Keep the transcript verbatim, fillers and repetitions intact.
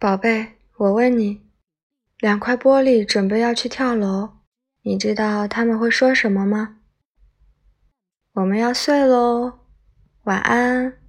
宝贝，我问你，两块玻璃准备要去跳楼，你知道他们会说什么吗？我们要碎喽，晚安。